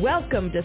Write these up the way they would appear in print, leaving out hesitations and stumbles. Welcome to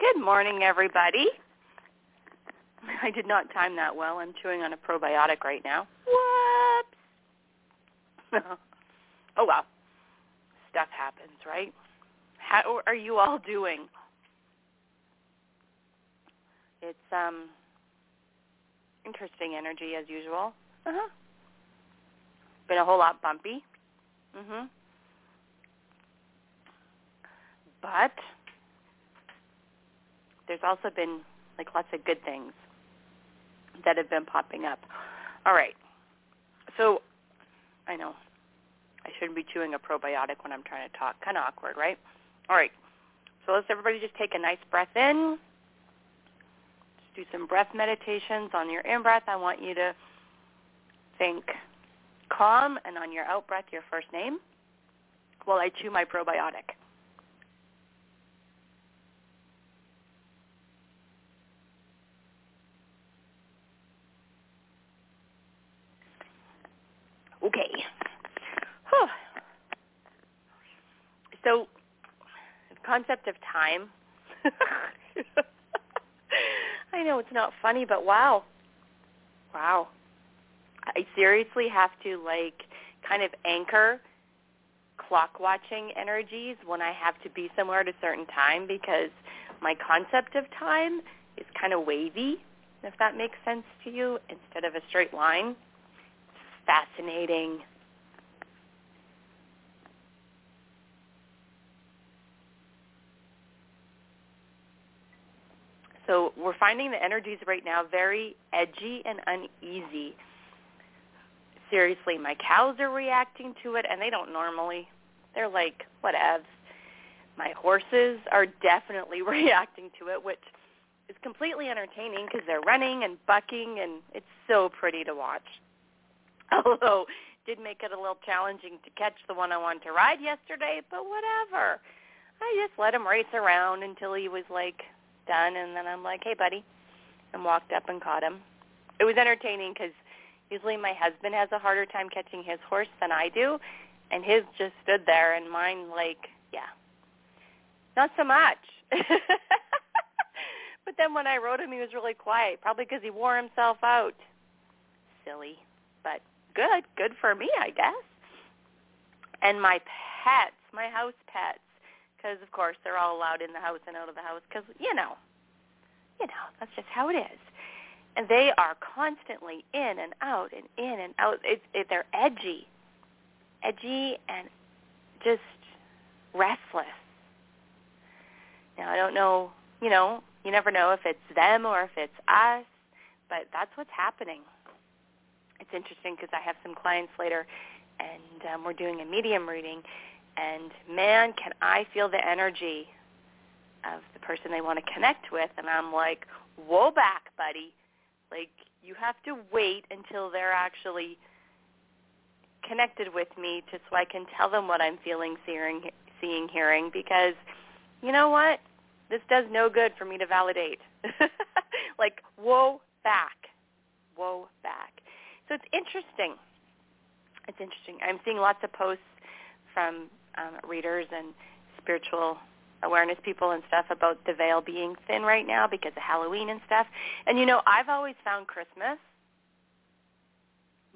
Good morning, everybody. I did not time that well. I'm chewing on a probiotic right now. Whoops. Oh, well. Stuff happens, right? How are you all doing? It's interesting energy as usual. Been a whole lot bumpy. But there's also been, like, lots of good things that have been popping up. All right. So, I know I shouldn't be chewing a probiotic when I'm trying to talk. Kind of awkward, right? All right. So let's everybody just take a nice breath in. Just do some breath meditations. On your in-breath, I want you to think calm, and on your out-breath, your first name, while I chew my probiotic. Okay. Whew. So the concept of time. I know it's not funny, but wow. Wow. I seriously have to, like, kind of anchor clock watching energies when I have to be somewhere at a certain time, because my concept of time is kind of wavy, if that makes sense to you, instead of a straight line. Fascinating. So we're finding the energies right now very edgy and uneasy. Seriously, my cows are reacting to it, and they don't normally. They're like, whatevs. My horses are definitely reacting to it, which is completely entertaining because they're running and bucking, and it's so pretty to watch. Although, did make it a little challenging to catch the one I wanted to ride yesterday, but whatever. I just let him race around until he was, like, done, and then I'm like, hey, buddy, and walked up and caught him. It was entertaining because Usually my husband has a harder time catching his horse than I do, and his just stood there, and mine, like, yeah, not so much. But then when I rode him, he was really quiet, probably because he wore himself out. Silly, but good. Good for me, I guess. And my pets, my house pets, because, of course, they're all allowed in the house and out of the house because, you know, that's just how it is. And they are constantly in and out and in and out. They're edgy and just restless. Now, I don't know, you never know if it's them or if it's us, but that's what's happening. It's interesting because I have some clients later, and we're doing a medium reading, and man, can I feel the energy of the person they want to connect with, and I'm like, whoa back, buddy. Like, you have to wait until they're actually connected with me just so I can tell them what I'm feeling, seeing, hearing, because you know what? This does no good for me to validate. Like, whoa back. So it's interesting. I'm seeing lots of posts from readers and spiritual awareness people and stuff about the veil being thin right now because of Halloween and stuff. And, I've always found Christmas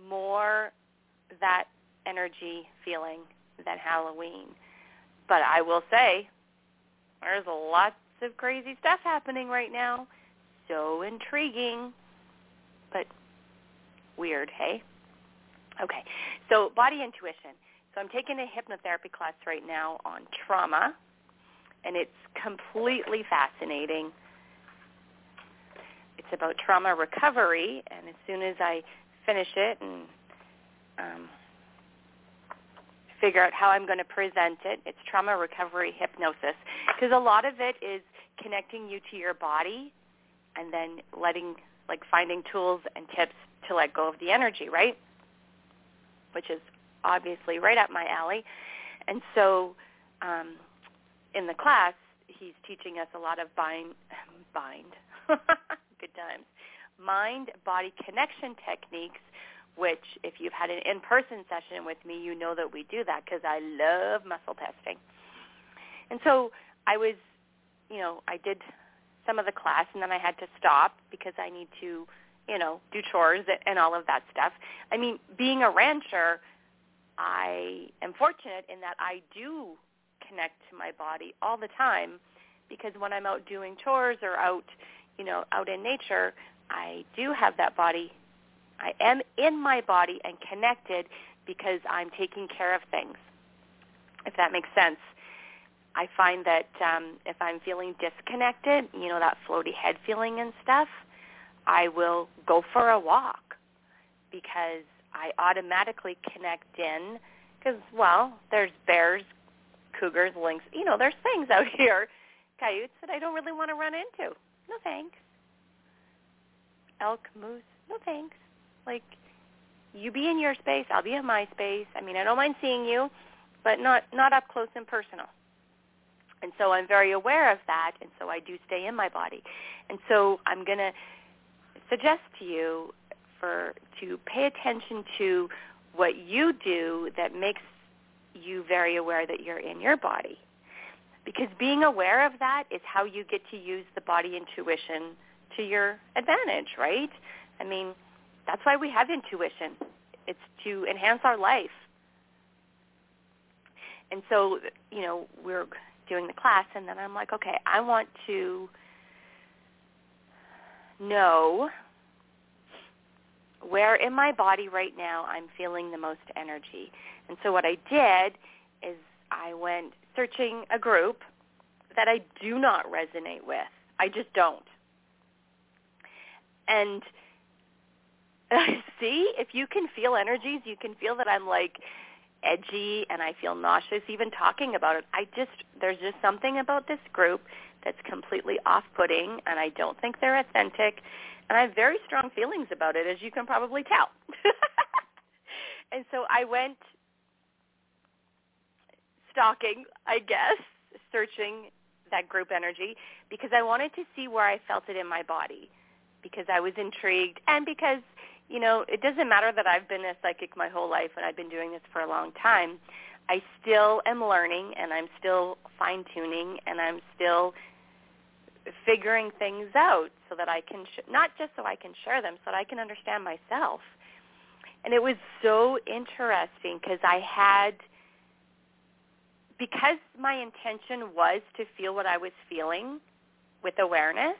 more that energy feeling than Halloween. But I will say there's lots of crazy stuff happening right now. So intriguing, but weird, hey? Okay, so body intuition. So I'm taking a hypnotherapy class right now on trauma, and it's completely fascinating. It's about trauma recovery, and as soon as I finish it and figure out how I'm going to present it, it's trauma recovery hypnosis, because a lot of it is connecting you to your body and then finding tools and tips to let go of the energy, right? Which is obviously right up my alley. And so in the class, he's teaching us a lot of mind-body connection techniques, which if you've had an in-person session with me, you know that we do that because I love muscle testing. And so I was, I did some of the class, and then I had to stop because I need to, do chores and all of that stuff. I mean, being a rancher, I am fortunate in that I do connect to my body all the time, because when I'm out doing chores or out, out in nature, I do have that body. I am in my body and connected because I'm taking care of things, if that makes sense. I find that if I'm feeling disconnected, that floaty head feeling and stuff, I will go for a walk because I automatically connect in because, there's bears, cougars, lynx. There's things out here, coyotes, that I don't really want to run into. No thanks. Elk, moose, no thanks. Like, you be in your space, I'll be in my space. I mean, I don't mind seeing you, but not up close and personal. And so I'm very aware of that, and so I do stay in my body. And so I'm going to suggest to you to pay attention to what you do that makes you very aware that you're in your body. Because being aware of that is how you get to use the body intuition to your advantage, right? I mean, that's why we have intuition. It's to enhance our life. And so, we're doing the class, and then I'm like, okay, I want to know where in my body right now I'm feeling the most energy. And so what I did is I went searching a group that I do not resonate with. I just don't. And see, if you can feel energies, you can feel that I'm like edgy and I feel nauseous even talking about it. There's just something about this group that's completely off-putting, and I don't think they're authentic. And I have very strong feelings about it, as you can probably tell. And so I went stalking, I guess, searching that group energy because I wanted to see where I felt it in my body, because I was intrigued and because, you know, it doesn't matter that I've been a psychic my whole life and I've been doing this for a long time. I still am learning, and I'm still fine-tuning, and I'm still figuring things out so that I can, not just so I can share them, so that I can understand myself. And it was so interesting because I had, because my intention was to feel what I was feeling with awareness,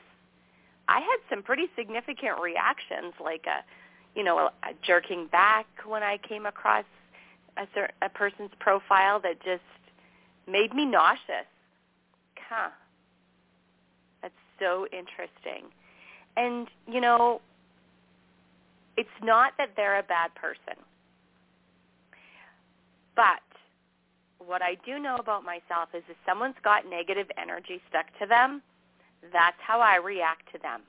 I had some pretty significant reactions, like a jerking back when I came across a person's profile that just made me nauseous. Huh. That's so interesting. And, you know, it's not that they're a bad person. But what I do know about myself is if someone's got negative energy stuck to them, that's how I react to them.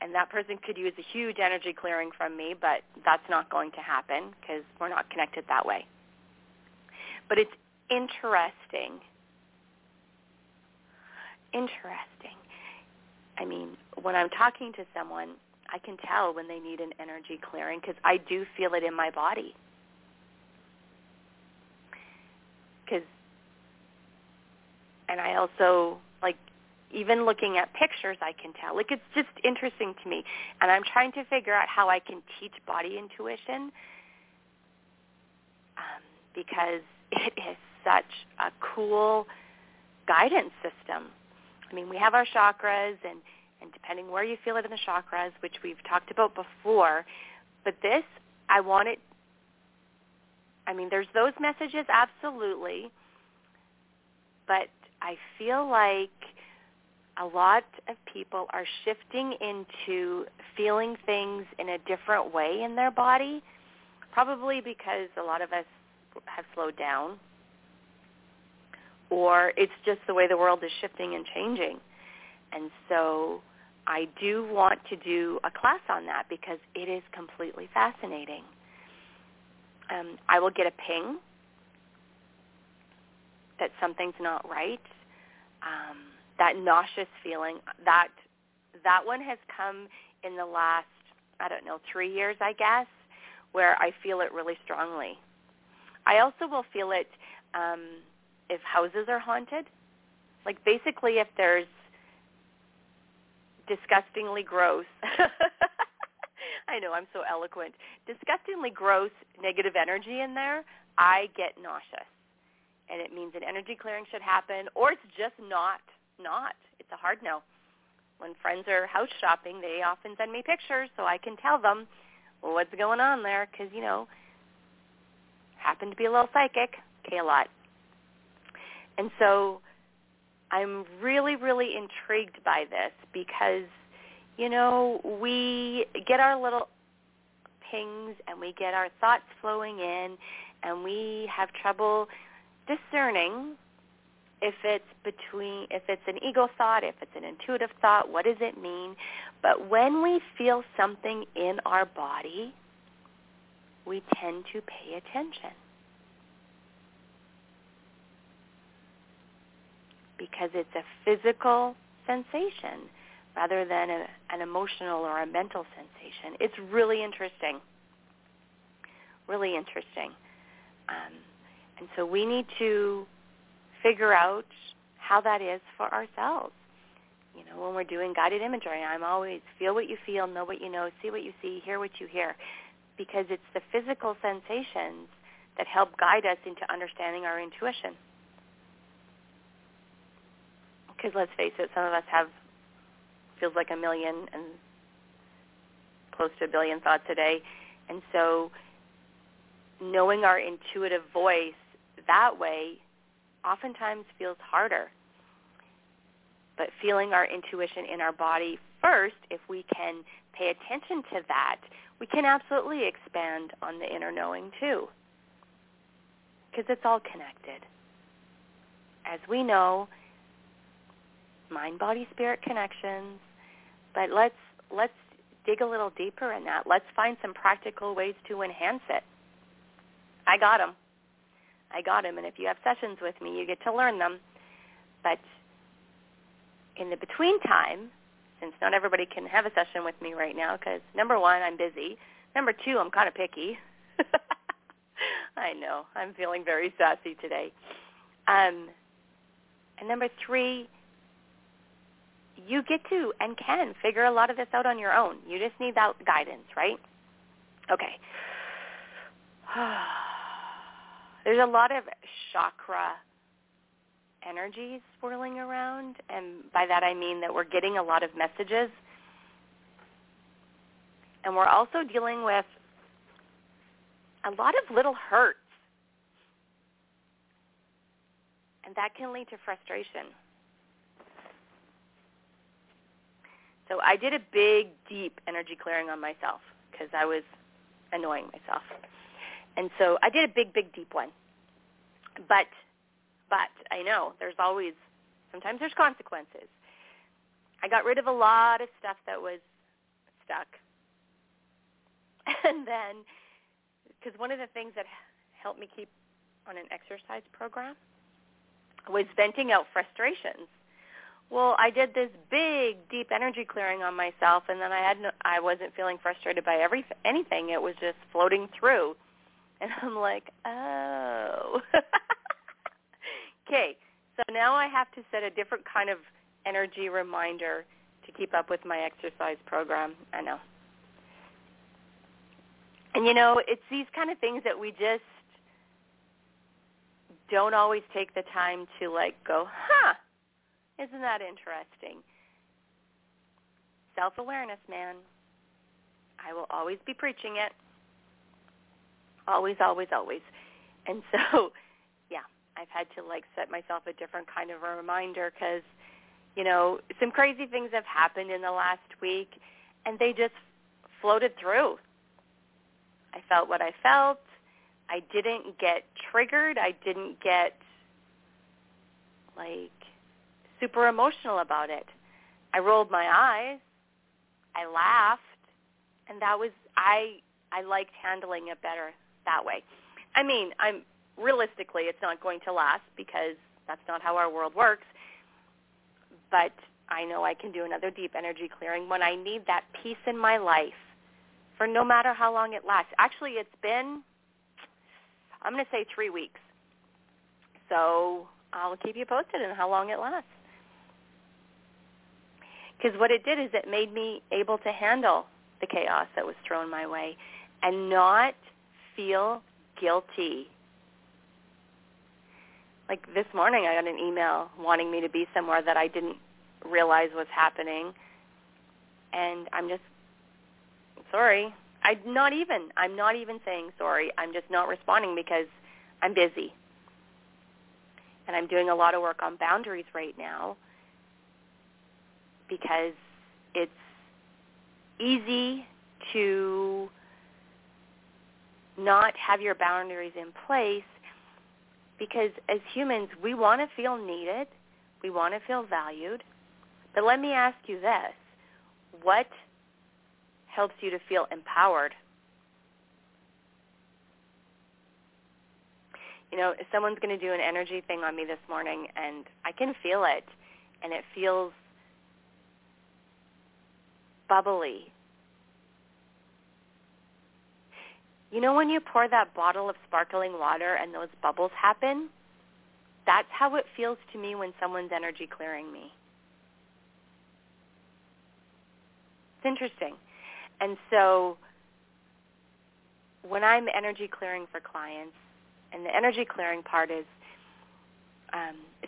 And that person could use a huge energy clearing from me, but that's not going to happen because we're not connected that way. But it's interesting. I mean, when I'm talking to someone, I can tell when they need an energy clearing because I do feel it in my body. And I also, even looking at pictures, I can tell. It's just interesting to me. And I'm trying to figure out how I can teach body intuition because it is such a cool guidance system. I mean, we have our chakras, and depending where you feel it in the chakras, which we've talked about before, but this, I want it. I mean, there's those messages, absolutely, but I feel like a lot of people are shifting into feeling things in a different way in their body, probably because a lot of us have slowed down, or it's just the way the world is shifting and changing. And so I do want to do a class on that because it is completely fascinating. I will get a ping that something's not right. That nauseous feeling, that one has come in the last, 3 years, I guess, where I feel it really strongly. I also will feel it if houses are haunted. Like, basically, if there's disgustingly gross, I know, I'm so eloquent, disgustingly gross negative energy in there, I get nauseous. And it means an energy clearing should happen, or it's just not. It's a hard no. When friends are house shopping, they often send me pictures so I can tell them what's going on there because, you know, happen to be a little psychic. Okay, a lot. And so I'm really, really intrigued by this because, you know, we get our little pings and we get our thoughts flowing in and we have trouble discerning if it's an ego thought, if it's an intuitive thought, what does it mean? But when we feel something in our body, we tend to pay attention because it's a physical sensation rather than an emotional or a mental sensation. It's really interesting, really interesting. And so we need to figure out how that is for ourselves. You know, when we're doing guided imagery, I'm always feel what you feel, know what you know, see what you see, hear what you hear, because it's the physical sensations that help guide us into understanding our intuition. Because let's face it, some of us have, feels like a million and close to a billion thoughts a day. And so knowing our intuitive voice that way oftentimes feels harder. But feeling our intuition in our body first, if we can pay attention to that, we can absolutely expand on the inner knowing too. Because it's all connected. As we know, mind-body-spirit connections. But let's dig a little deeper in that. Let's find some practical ways to enhance it. I got them, and if you have sessions with me, you get to learn them. But in the between time, since not everybody can have a session with me right now because, number one, I'm busy. Number two, I'm kind of picky. I know. I'm feeling very sassy today. And number three, you get to and can figure a lot of this out on your own. You just need that guidance, right? Okay. There's a lot of chakra energies swirling around, and by that I mean that we're getting a lot of messages. And we're also dealing with a lot of little hurts. And that can lead to frustration. So I did a big, deep energy clearing on myself because I was annoying myself. And so I did a big, big, deep one. But I know there's always, sometimes there's consequences. I got rid of a lot of stuff that was stuck. And then, because one of the things that helped me keep on an exercise program was venting out frustrations. Well, I did this big, deep energy clearing on myself, and then I wasn't feeling frustrated by anything. It was just floating through. And I'm like, oh. Okay, so now I have to set a different kind of energy reminder to keep up with my exercise program. I know. And, you know, it's these kind of things that we just don't always take the time to, like, go, huh, isn't that interesting? Self-awareness, man. I will always be preaching it. Always, always, always. And so, yeah, I've had to, like, set myself a different kind of a reminder because, you know, some crazy things have happened in the last week, and they just floated through. I felt what I felt. I didn't get triggered. I didn't get, like, super emotional about it. I rolled my eyes. I laughed. And that was, I liked handling it better that way. I mean, realistically, it's not going to last because that's not how our world works. But I know I can do another deep energy clearing when I need that peace in my life. For no matter how long it lasts. Actually, it's been, I'm going to say 3 weeks. So I'll keep you posted on how long it lasts. Because what it did is it made me able to handle the chaos that was thrown my way and not feel guilty. Like this morning I got an email wanting me to be somewhere that I didn't realize was happening. And I'm just sorry. I'm not even saying sorry. I'm just not responding because I'm busy. And I'm doing a lot of work on boundaries right now because it's easy to not have your boundaries in place because as humans, we want to feel needed. We want to feel valued. But let me ask you this. What helps you to feel empowered? You know, someone's going to do an energy thing on me this morning, and I can feel it, and it feels bubbly. You know when you pour that bottle of sparkling water and those bubbles happen? That's how it feels to me when someone's energy clearing me. It's interesting. And so when I'm energy clearing for clients, and the energy clearing part is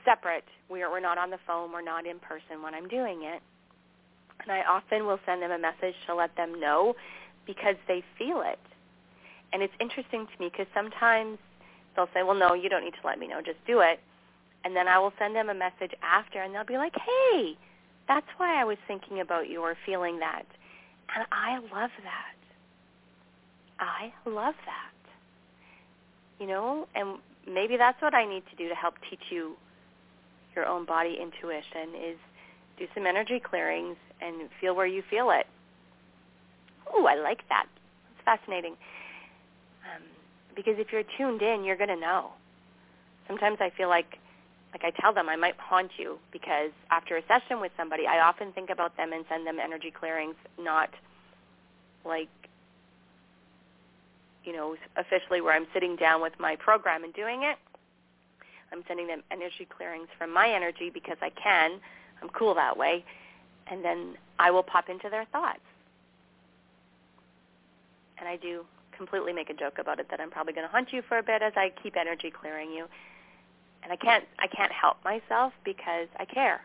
separate. We're not on the phone. We're not in person when I'm doing it. And I often will send them a message to let them know because they feel it. And it's interesting to me because sometimes they'll say, well, no, you don't need to let me know. Just do it. And then I will send them a message after, and they'll be like, hey, that's why I was thinking about you or feeling that. And I love that. I love that. You know, and maybe that's what I need to do to help teach you your own body intuition is do some energy clearings and feel where you feel it. Ooh, I like that. It's fascinating. Because if you're tuned in, you're going to know. Sometimes I feel like like I tell them, I might haunt you because after a session with somebody, I often think about them and send them energy clearings, not like, you know, officially where I'm sitting down with my program and doing it. I'm sending them energy clearings from my energy because I can. I'm cool that way. And then I will pop into their thoughts. And I do completely make a joke about it that I'm probably going to haunt you for a bit as I keep energy clearing you. And I can't help myself because I care.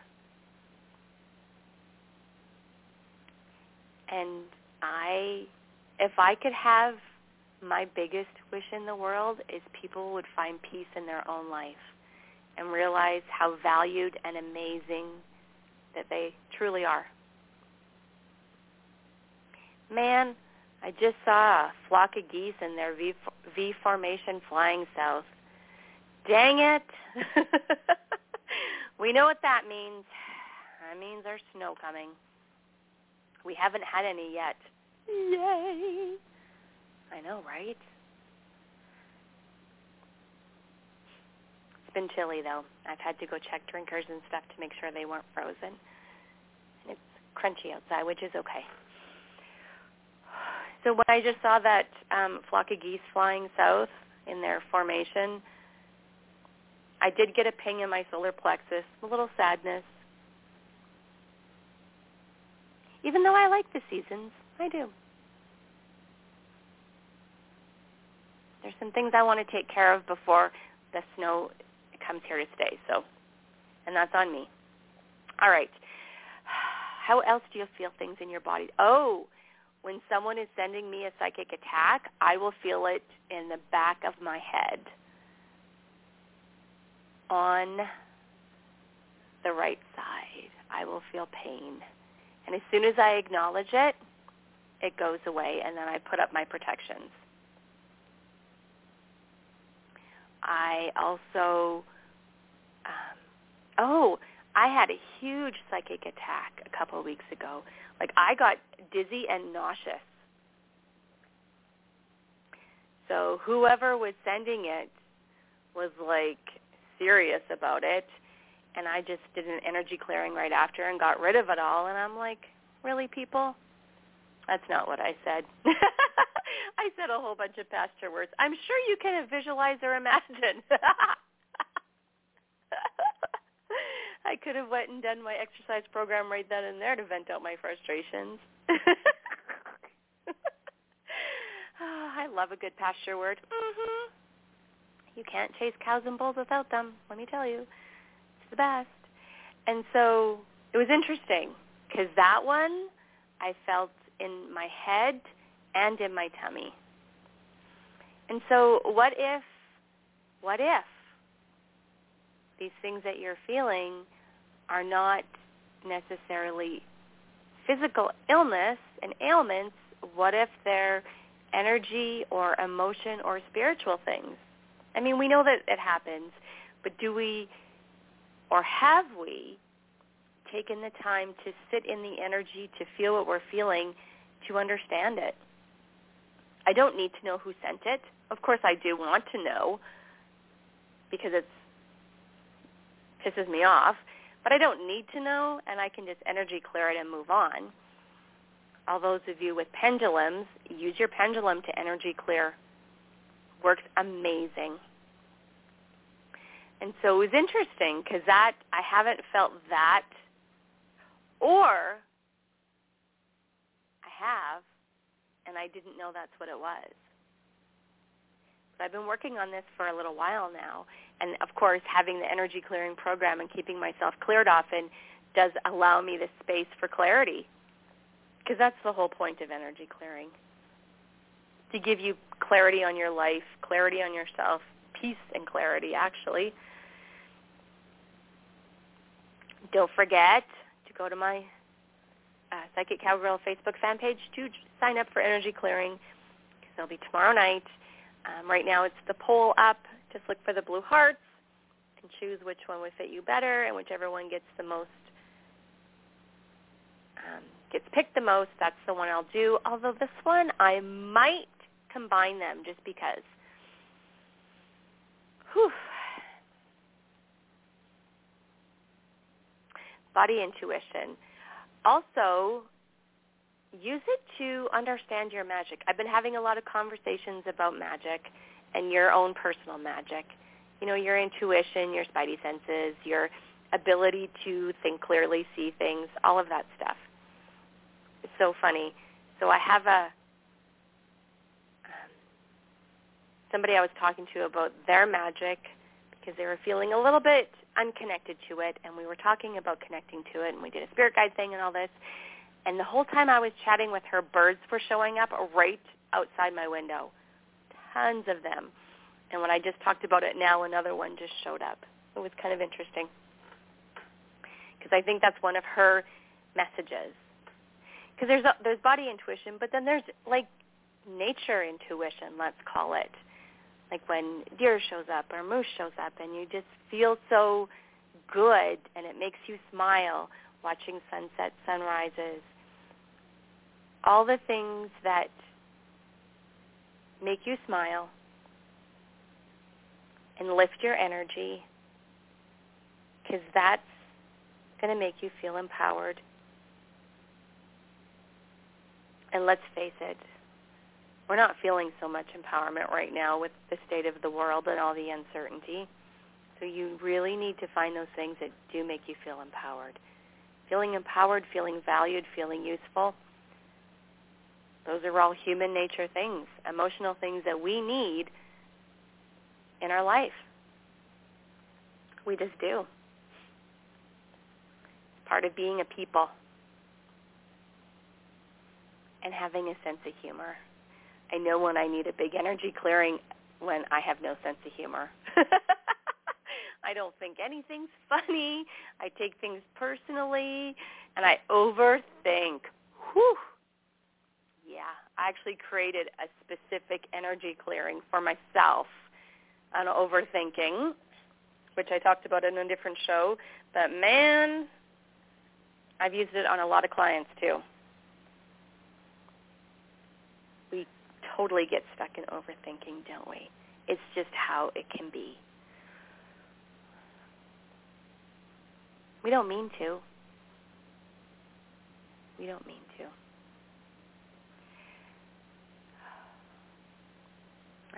And if I could have my biggest wish in the world is people would find peace in their own life and realize how valued and amazing that they truly are. Man, I just saw a flock of geese in their V formation flying south. Dang it! We know what that means. That means there's snow coming. We haven't had any yet. Yay! I know, right? It's been chilly, though. I've had to go check drinkers and stuff to make sure they weren't frozen. And it's crunchy outside, which is okay. So when I just saw that flock of geese flying south in their formation, I did get a ping in my solar plexus, a little sadness. Even though I like the seasons, I do. There's some things I want to take care of before the snow comes here to stay, so, and that's on me. All right. How else do you feel things in your body? Oh, when someone is sending me a psychic attack, I will feel it in the back of my head, on the right side. I will feel pain. And as soon as I acknowledge it, it goes away, and then I put up my protections. I also, I had a huge psychic attack a couple of weeks ago. Like, I got dizzy and nauseous. So whoever was sending it was, like, serious about it, and I just did an energy clearing right after and got rid of it all, and I'm like, really, people? That's not what I said. I said a whole bunch of pasture words. I'm sure you can visualize or imagine. I could have went and done my exercise program right then and there to vent out my frustrations. Oh, I love a good pasture word. Mm-hmm. You can't chase cows and bulls without them, let me tell you. It's the best. And so it was interesting because that one I felt in my head and in my tummy. And so what if these things that you're feeling are not necessarily physical illness and ailments? What if they're energy or emotion or spiritual things? I mean, we know that it happens, but do we, or have we, taken the time to sit in the energy, to feel what we're feeling, to understand it? I don't need to know who sent it. Of course I do want to know, because it pisses me off, but I don't need to know, and I can just energy clear it and move on. All those of you with pendulums, use your pendulum to energy clear. Works amazing. And so it was interesting because that, I haven't felt that, or I have, and I didn't know that's what it was. But I've been working on this for a little while now, and of course having the energy clearing program and keeping myself cleared often does allow me the space for clarity, because that's the whole point of energy clearing. To give you clarity on your life, clarity on yourself, peace and clarity, actually. Don't forget to go to my Psychic Cowgirl Facebook fan page to sign up for energy clearing, because it'll be tomorrow night. Right now it's the poll up. Just look for the blue hearts and choose which one would fit you better, and whichever one gets the most, gets picked the most, that's the one I'll do. Although this one, I might combine them just because. Whew. body intuition. Also, use it to understand your magic. I've been having a lot of conversations about magic and your own personal magic. You know, your intuition, your spidey senses, your ability to think clearly, see things, all of that stuff. It's so funny. So I have a somebody I was talking to about their magic because they were feeling a little bit unconnected to it, and we were talking about connecting to it, and we did a spirit guide thing and all this. And the whole time I was chatting with her, birds were showing up right outside my window, tons of them. And when I just talked about it now, another one just showed up. It was kind of interesting because I think that's one of her messages. Because there's body intuition, but then there's like nature intuition, let's call it. Like when deer shows up or moose shows up and you just feel so good and it makes you smile, watching sunsets, sunrises, all the things that make you smile and lift your energy, because that's going to make you feel empowered. And let's face it, we're not feeling so much empowerment right now with the state of the world and all the uncertainty. So you really need to find those things that do make you feel empowered. Feeling empowered, feeling valued, feeling useful. Those are all human nature things, emotional things that we need in our life. We just do. It's part of being a people and having a sense of humor. I know when I need a big energy clearing, when I have no sense of humor. I don't think anything's funny. I take things personally, and I overthink. Whew. Yeah, I actually created a specific energy clearing for myself on overthinking, which I talked about in a different show. But, man, I've used it on a lot of clients, too. Totally get stuck in overthinking, don't we? It's just how it can be. We don't mean to. We don't mean to.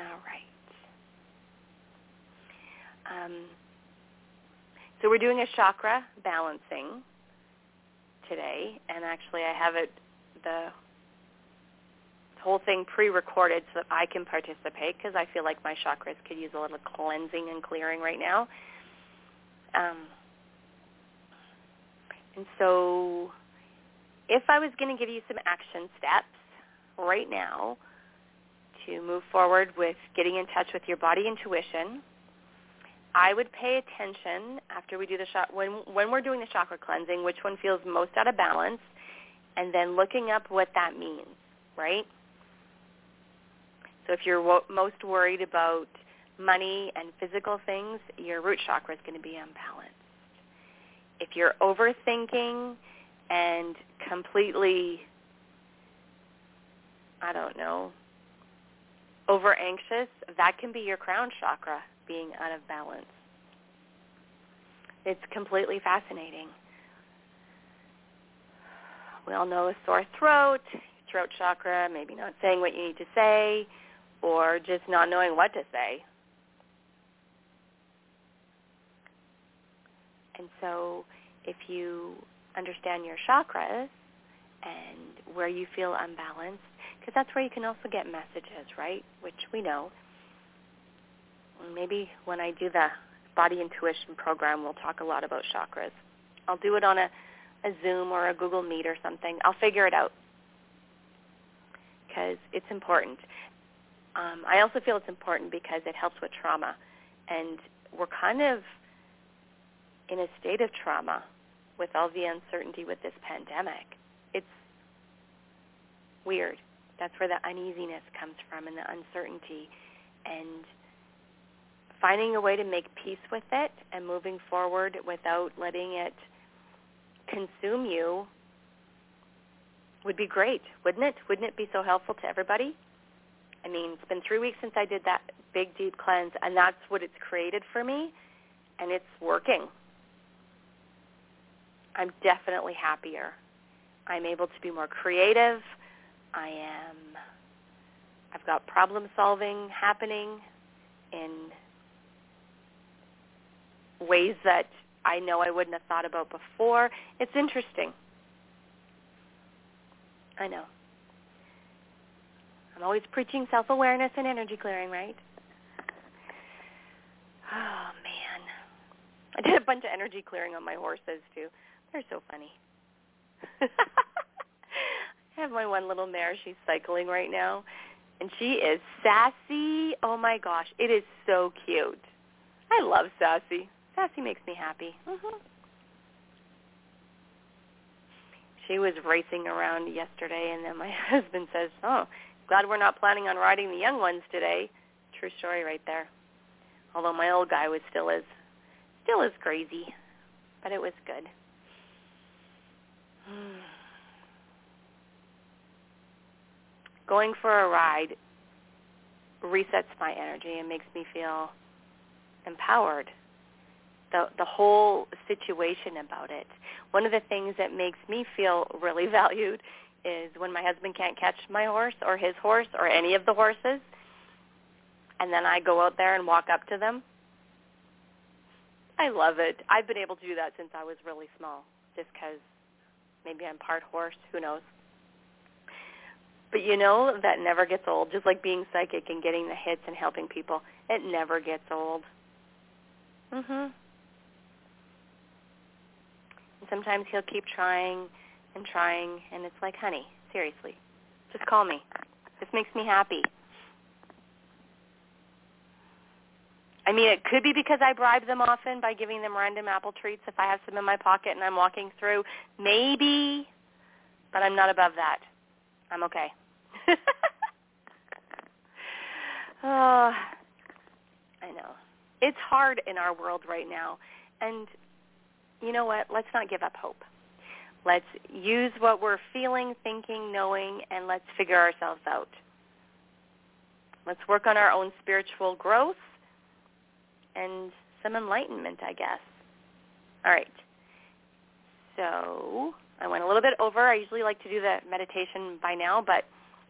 All right. So we're doing a chakra balancing today, and actually I have it, the whole thing pre-recorded so that I can participate because I feel like my chakras could use a little cleansing and clearing right now. And so if I was going to give you some action steps right now to move forward with getting in touch with your body intuition, I would pay attention after we do the when we're doing the chakra cleansing, which one feels most out of balance, and then looking up what that means, right? So if you're most worried about money and physical things, your root chakra is going to be unbalanced. If you're overthinking and completely, I don't know, over-anxious, that can be your crown chakra being out of balance. It's completely fascinating. We all know a sore throat chakra, maybe not saying what you need to say, or just not knowing what to say. And so if you understand your chakras and where you feel unbalanced, because that's where you can also get messages, right, which we know. Maybe when I do the body intuition program, we'll talk a lot about chakras. I'll do it on a Zoom or a Google Meet or something. I'll figure it out because it's important. I also feel it's important because it helps with trauma. And we're kind of in a state of trauma with all the uncertainty with this pandemic. It's weird. That's where the uneasiness comes from and the uncertainty. And finding a way to make peace with it and moving forward without letting it consume you would be great, wouldn't it? Wouldn't it be so helpful to everybody? I mean, it's been 3 weeks since I did that big, deep cleanse, and that's what it's created for me, and it's working. I'm definitely happier. I'm able to be more creative. I've got problem solving happening in ways that I know I wouldn't have thought about before. It's interesting. I know. I'm always preaching self-awareness and energy clearing, right? Oh, man. I did a bunch of energy clearing on my horses, too. They're so funny. I have my one little mare. She's cycling right now. And she is sassy. Oh, my gosh. It is so cute. I love Sassy. Sassy makes me happy. Mm-hmm. She was racing around yesterday, and then my husband says, oh, glad we're not planning on riding the young ones today. True story right there. Although my old guy was still is crazy, but it was good. Going for a ride resets my energy and makes me feel empowered. The whole situation about it. One of the things that makes me feel really valued is when my husband can't catch my horse or any of the horses, and then I go out there and walk up to them. I love it. I've been able to do that since I was really small, just because maybe I'm part horse. Who knows? But you know, that never gets old, just like being psychic and getting the hits and helping people. It never gets old. Mm-hmm. And sometimes he'll keep trying, and it's like, honey, seriously, just call me. This makes me happy. I mean, it could be because I bribe them often by giving them random apple treats if I have some in my pocket and I'm walking through. Maybe, but I'm not above that. I'm okay. Oh, I know. It's hard in our world right now, and you know what? Let's not give up hope. Let's use what we're feeling, thinking, knowing, and let's figure ourselves out. Let's work on our own spiritual growth and some enlightenment, I guess. All right. So I went a little bit over. I usually like to do the meditation by now, but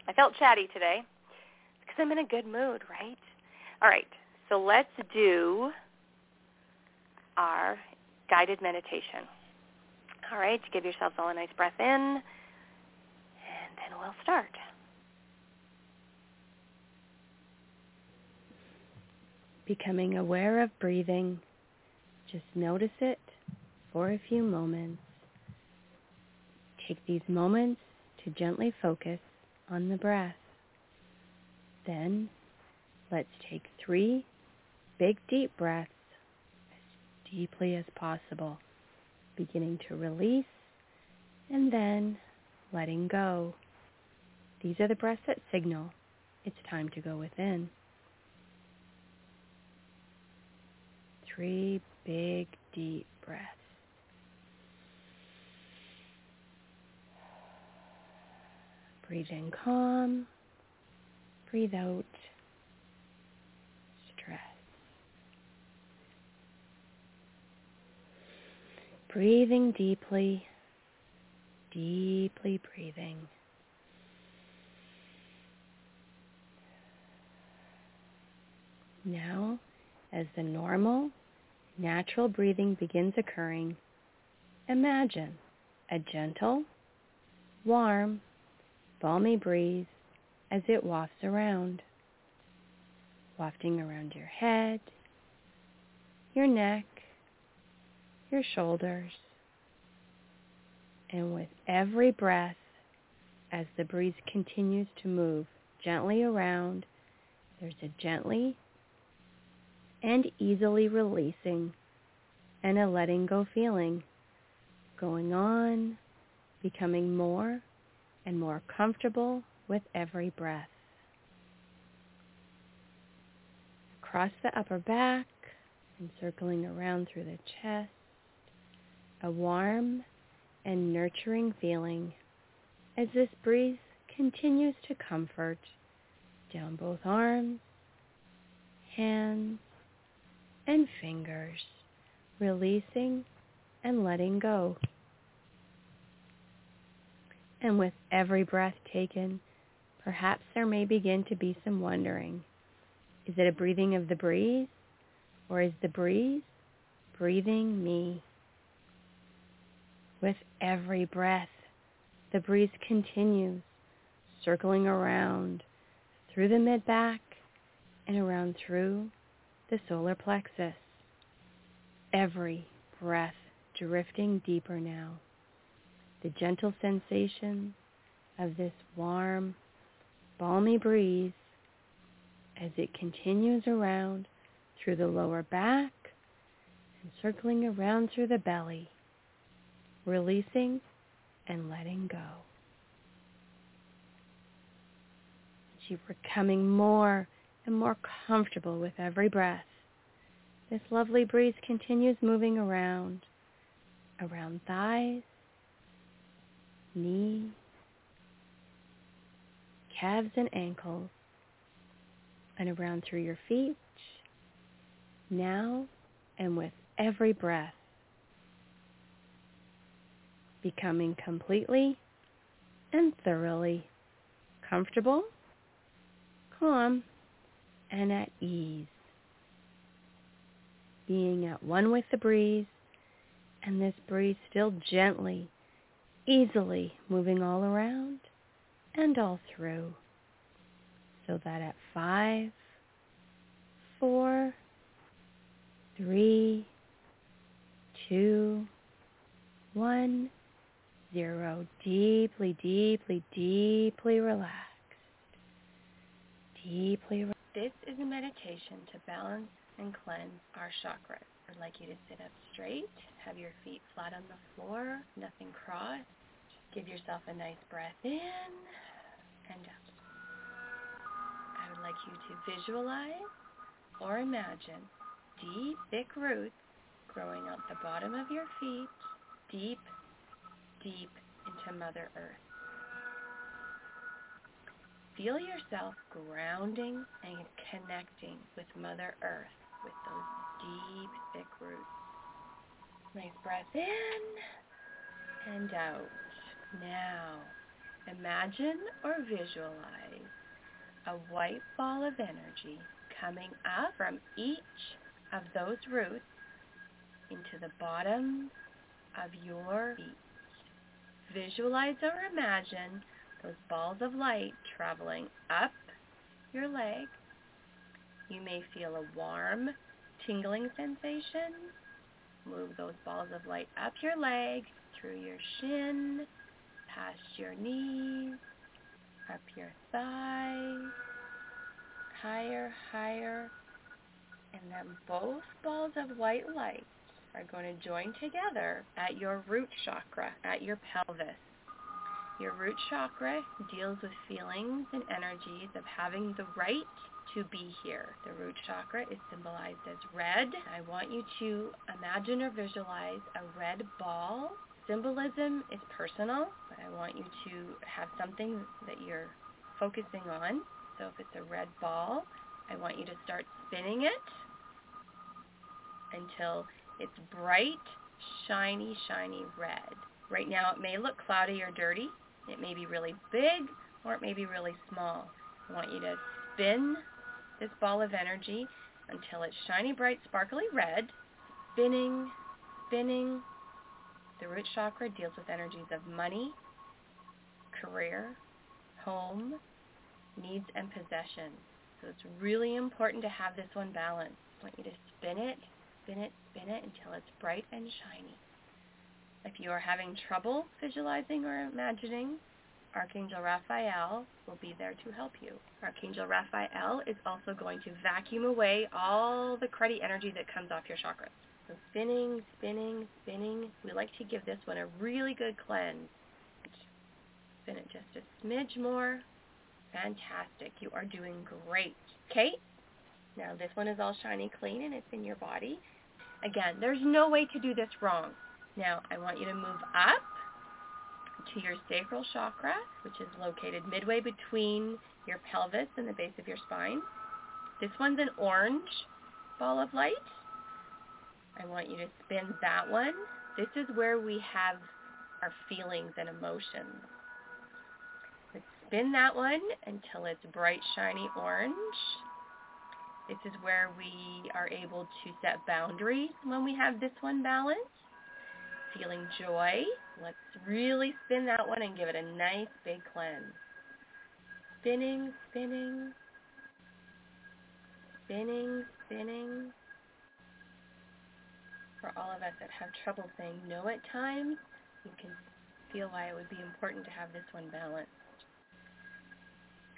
I felt chatty today. It's because I'm in a good mood, right? All right. So let's do our guided meditation. All right, give yourselves all a nice breath in, and then we'll start. Becoming aware of breathing, just notice it for a few moments. Take these moments to gently focus on the breath. Then let's take 3 big deep breaths as deeply as possible, beginning to release and then letting go. These are the breaths that signal it's time to go within. 3 big deep breaths. Breathe in calm, breathe out . Breathing deeply, deeply breathing. Now, as the normal, natural breathing begins occurring, imagine a gentle, warm, balmy breeze as it wafts around, wafting around your head, your neck, your shoulders, and with every breath, as the breeze continues to move gently around, there's a gently and easily releasing and a letting go feeling going on, becoming more and more comfortable with every breath. Across the upper back and circling around through the chest, a warm and nurturing feeling as this breeze continues to comfort down both arms, hands, and fingers, releasing and letting go and with every breath taken, perhaps there may begin to be some wondering. Is it a breathing of the breeze, or is the breeze breathing me? With every breath, the breeze continues, circling around through the mid-back and around through the solar plexus. Every breath drifting deeper now. The gentle sensation of this warm, balmy breeze as it continues around through the lower back and circling around through the belly, releasing and letting go. You were becoming more and more comfortable with every breath. This lovely breeze continues moving around thighs, knees, calves and ankles, and around through your feet, now and with every breath, becoming completely and thoroughly comfortable, calm, and at ease, being at one with the breeze, and this breeze still gently, easily moving all around and all through, so that at 5, 4, 3, 2, 1, 0, deeply, deeply, deeply relax. This is a meditation to balance and cleanse our chakras. I'd like you to sit up straight, have your feet flat on the floor, nothing crossed. Give yourself a nice breath in and out. I would like you to visualize or imagine deep, thick roots growing out the bottom of your feet, deep, deep into Mother Earth. Feel yourself grounding and connecting with Mother Earth with those deep, thick roots. Nice breath in and out. Now, imagine or visualize a white ball of energy coming up from each of those roots into the bottom of your feet. Visualize or imagine those balls of light traveling up your leg. You may feel a warm, tingling sensation. Move those balls of light up your leg, through your shin, past your knees, up your thighs, higher, higher. And then both balls of white light are going to join together at your root chakra, at your pelvis. Your root chakra deals with feelings and energies of having the right to be here. The root chakra is symbolized as red. I want you to imagine or visualize a red ball. Symbolism is personal, but I want you to have something that you're focusing on. So if it's a red ball, I want you to start spinning it until it's bright, shiny, shiny red. Right now it may look cloudy or dirty. It may be really big, or it may be really small. I want you to spin this ball of energy until it's shiny, bright, sparkly red. Spinning, spinning. The root chakra deals with energies of money, career, home, needs, and possession. So it's really important to have this one balanced. I want you to spin it, spin it, spin it until it's bright and shiny. If you are having trouble visualizing or imagining, Archangel Raphael will be there to help you. Archangel Raphael is also going to vacuum away all the cruddy energy that comes off your chakras. So spinning, spinning, spinning. We like to give this one a really good cleanse. Spin it just a smidge more. Fantastic. You are doing great. Okay? Now this one is all shiny clean and it's in your body. Again, there's no way to do this wrong. Now, I want you to move up to your sacral chakra, which is located midway between your pelvis and the base of your spine. This one's an orange ball of light. I want you to spin that one. This is where we have our feelings and emotions. spin that one until it's bright, shiny orange. This is where we are able to set boundaries when we have this one balanced. Feeling joy. Let's really spin that one and give it a nice big cleanse. Spinning, spinning. Spinning, spinning. For all of us that have trouble saying no at times, you can feel why it would be important to have this one balanced.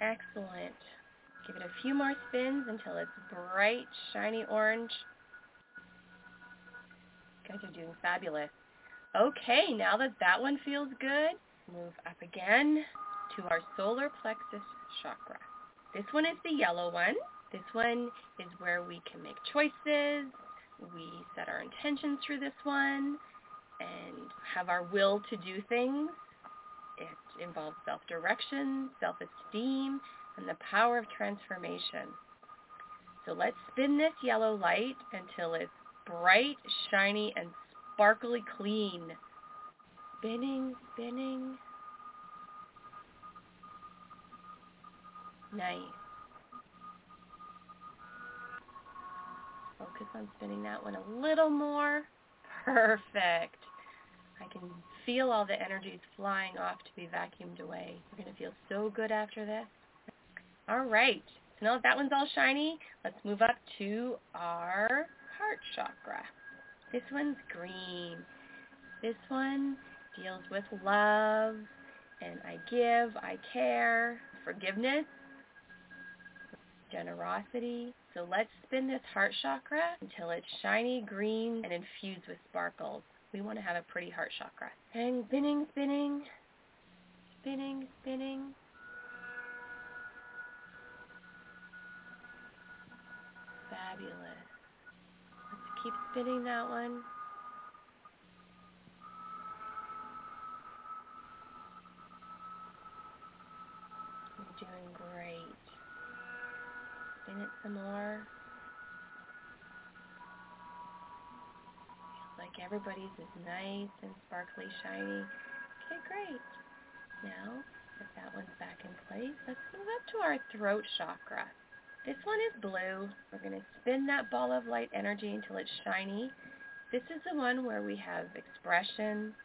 Excellent. Give it a few more spins until it's bright, shiny orange. You guys are doing fabulous. Okay, now that that one feels good, move up again to our solar plexus chakra. This one is the yellow one. This one is where we can make choices. We set our intentions through this one and have our will to do things. It involves self-direction, self-esteem, and the power of transformation. So let's spin this yellow light until it's bright, shiny, and sparkly clean. Spinning, spinning. Nice. Focus on spinning that one a little more. Perfect. I can feel all the energies flying off to be vacuumed away. You're going to feel so good after this. All right. So now that that one's all shiny, let's move up to our heart chakra. This one's green. This one deals with love and I give, I care, forgiveness, generosity. So let's spin this heart chakra until it's shiny, green, and infused with sparkles. We want to have a pretty heart chakra. And spinning, spinning, spinning, spinning. Fabulous. Let's keep spinning that one. You're doing great. Spin it some more. Feels like everybody's is nice and sparkly, shiny. Okay, great. Now that that one's back in place, let's move up to our throat chakra. This one is blue. We're going to spin that ball of light energy until it's shiny. This is the one where we have expression,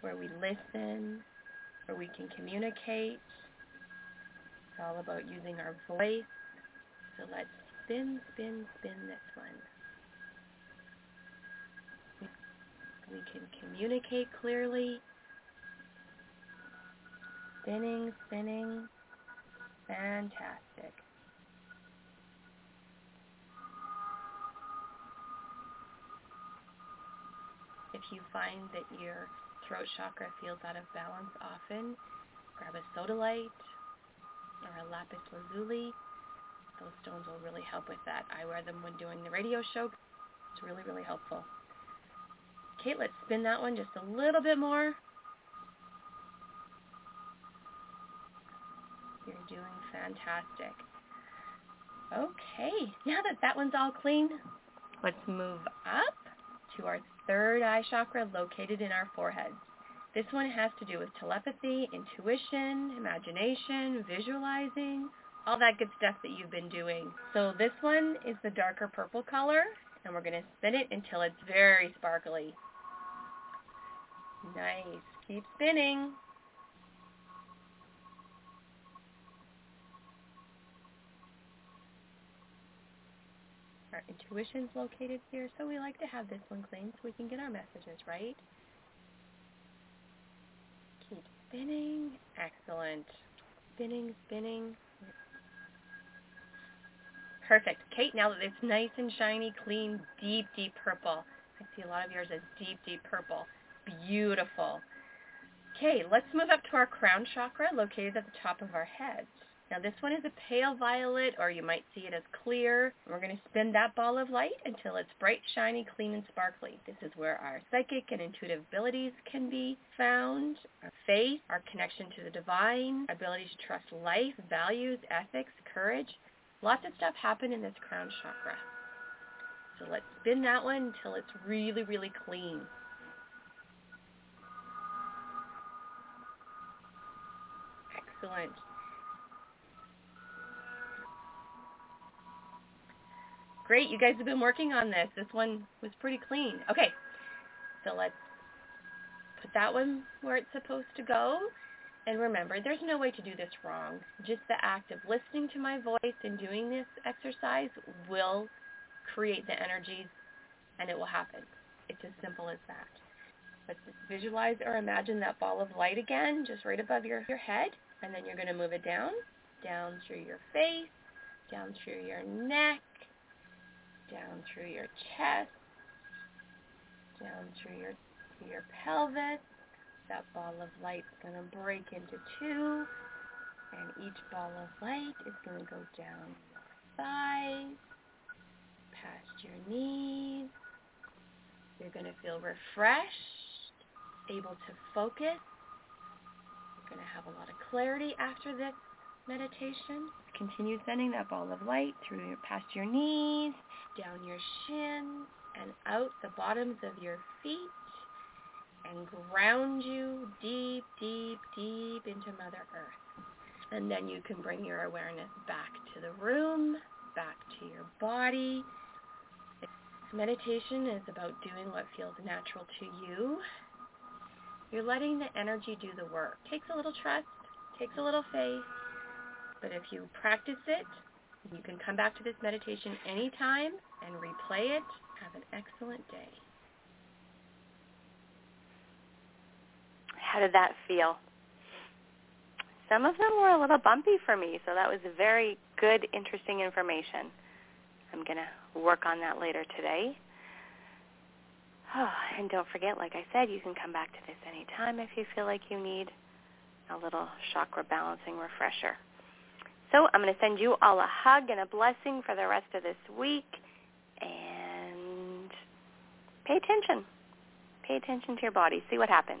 where we listen, where we can communicate. It's all about using our voice. So let's spin, spin, spin this one. We can communicate clearly. Spinning, spinning. Fantastic. If you find that your throat chakra feels out of balance often, grab a sodalite or a lapis lazuli. Those stones will really help with that. I wear them when doing the radio show. It's really, really helpful. Okay, let's spin that one just a little bit more. You're doing fantastic. Okay, now that that one's all clean, let's move up to our third eye chakra located in our foreheads. This one has to do with telepathy, intuition, imagination, visualizing, all that good stuff that you've been doing. So this one is the darker purple color, and we're going to spin it until it's very sparkly. Nice. Keep spinning. Our intuition's located here, so we like to have this one clean so we can get our messages right. Keep spinning. Excellent. Spinning, spinning. Perfect. Kate, now that it's nice and shiny, clean, deep, deep purple. I see a lot of yours as deep, deep purple. Beautiful. Okay, let's move up to our crown chakra located at the top of our head. Now this one is a pale violet, or you might see it as clear. We're going to spin that ball of light until it's bright, shiny, clean, and sparkly. This is where our psychic and intuitive abilities can be found. Our faith, our connection to the divine, ability to trust life, values, ethics, courage. Lots of stuff happen in this crown chakra. So let's spin that one until it's really, really clean. Excellent. Great. You guys have been working on this. This one was pretty clean. Okay. So let's put that one where it's supposed to go. And remember, there's no way to do this wrong. Just the act of listening to my voice and doing this exercise will create the energies, and it will happen. It's as simple as that. Let's just visualize or imagine that ball of light again, just right above your head, and then you're going to move it down, down through your face, down through your neck, down through your chest, down through your pelvis. That ball of light is going to break into two, and each ball of light is going to go down your thighs, past your knees. You're going to feel refreshed, able to focus. You're going to have a lot of clarity after this meditation. Continue sending that ball of light through past your knees, down your shins, and out the bottoms of your feet, and ground you deep, deep, deep into Mother Earth. And then you can bring your awareness back to the room, back to your body. Meditation is about doing what feels natural to you. You're letting the energy do the work. Takes a little trust, takes a little faith, but if you practice it, you can come back to this meditation anytime and replay it. Have an excellent day. How did that feel? Some of them were a little bumpy for me, so that was very good, interesting information. I'm going to work on that later today. Oh, and don't forget, like I said, you can come back to this anytime if you feel like you need a little chakra balancing refresher. So I'm going to send you all a hug and a blessing for the rest of this week, and pay attention. Pay attention to your body. See what happens.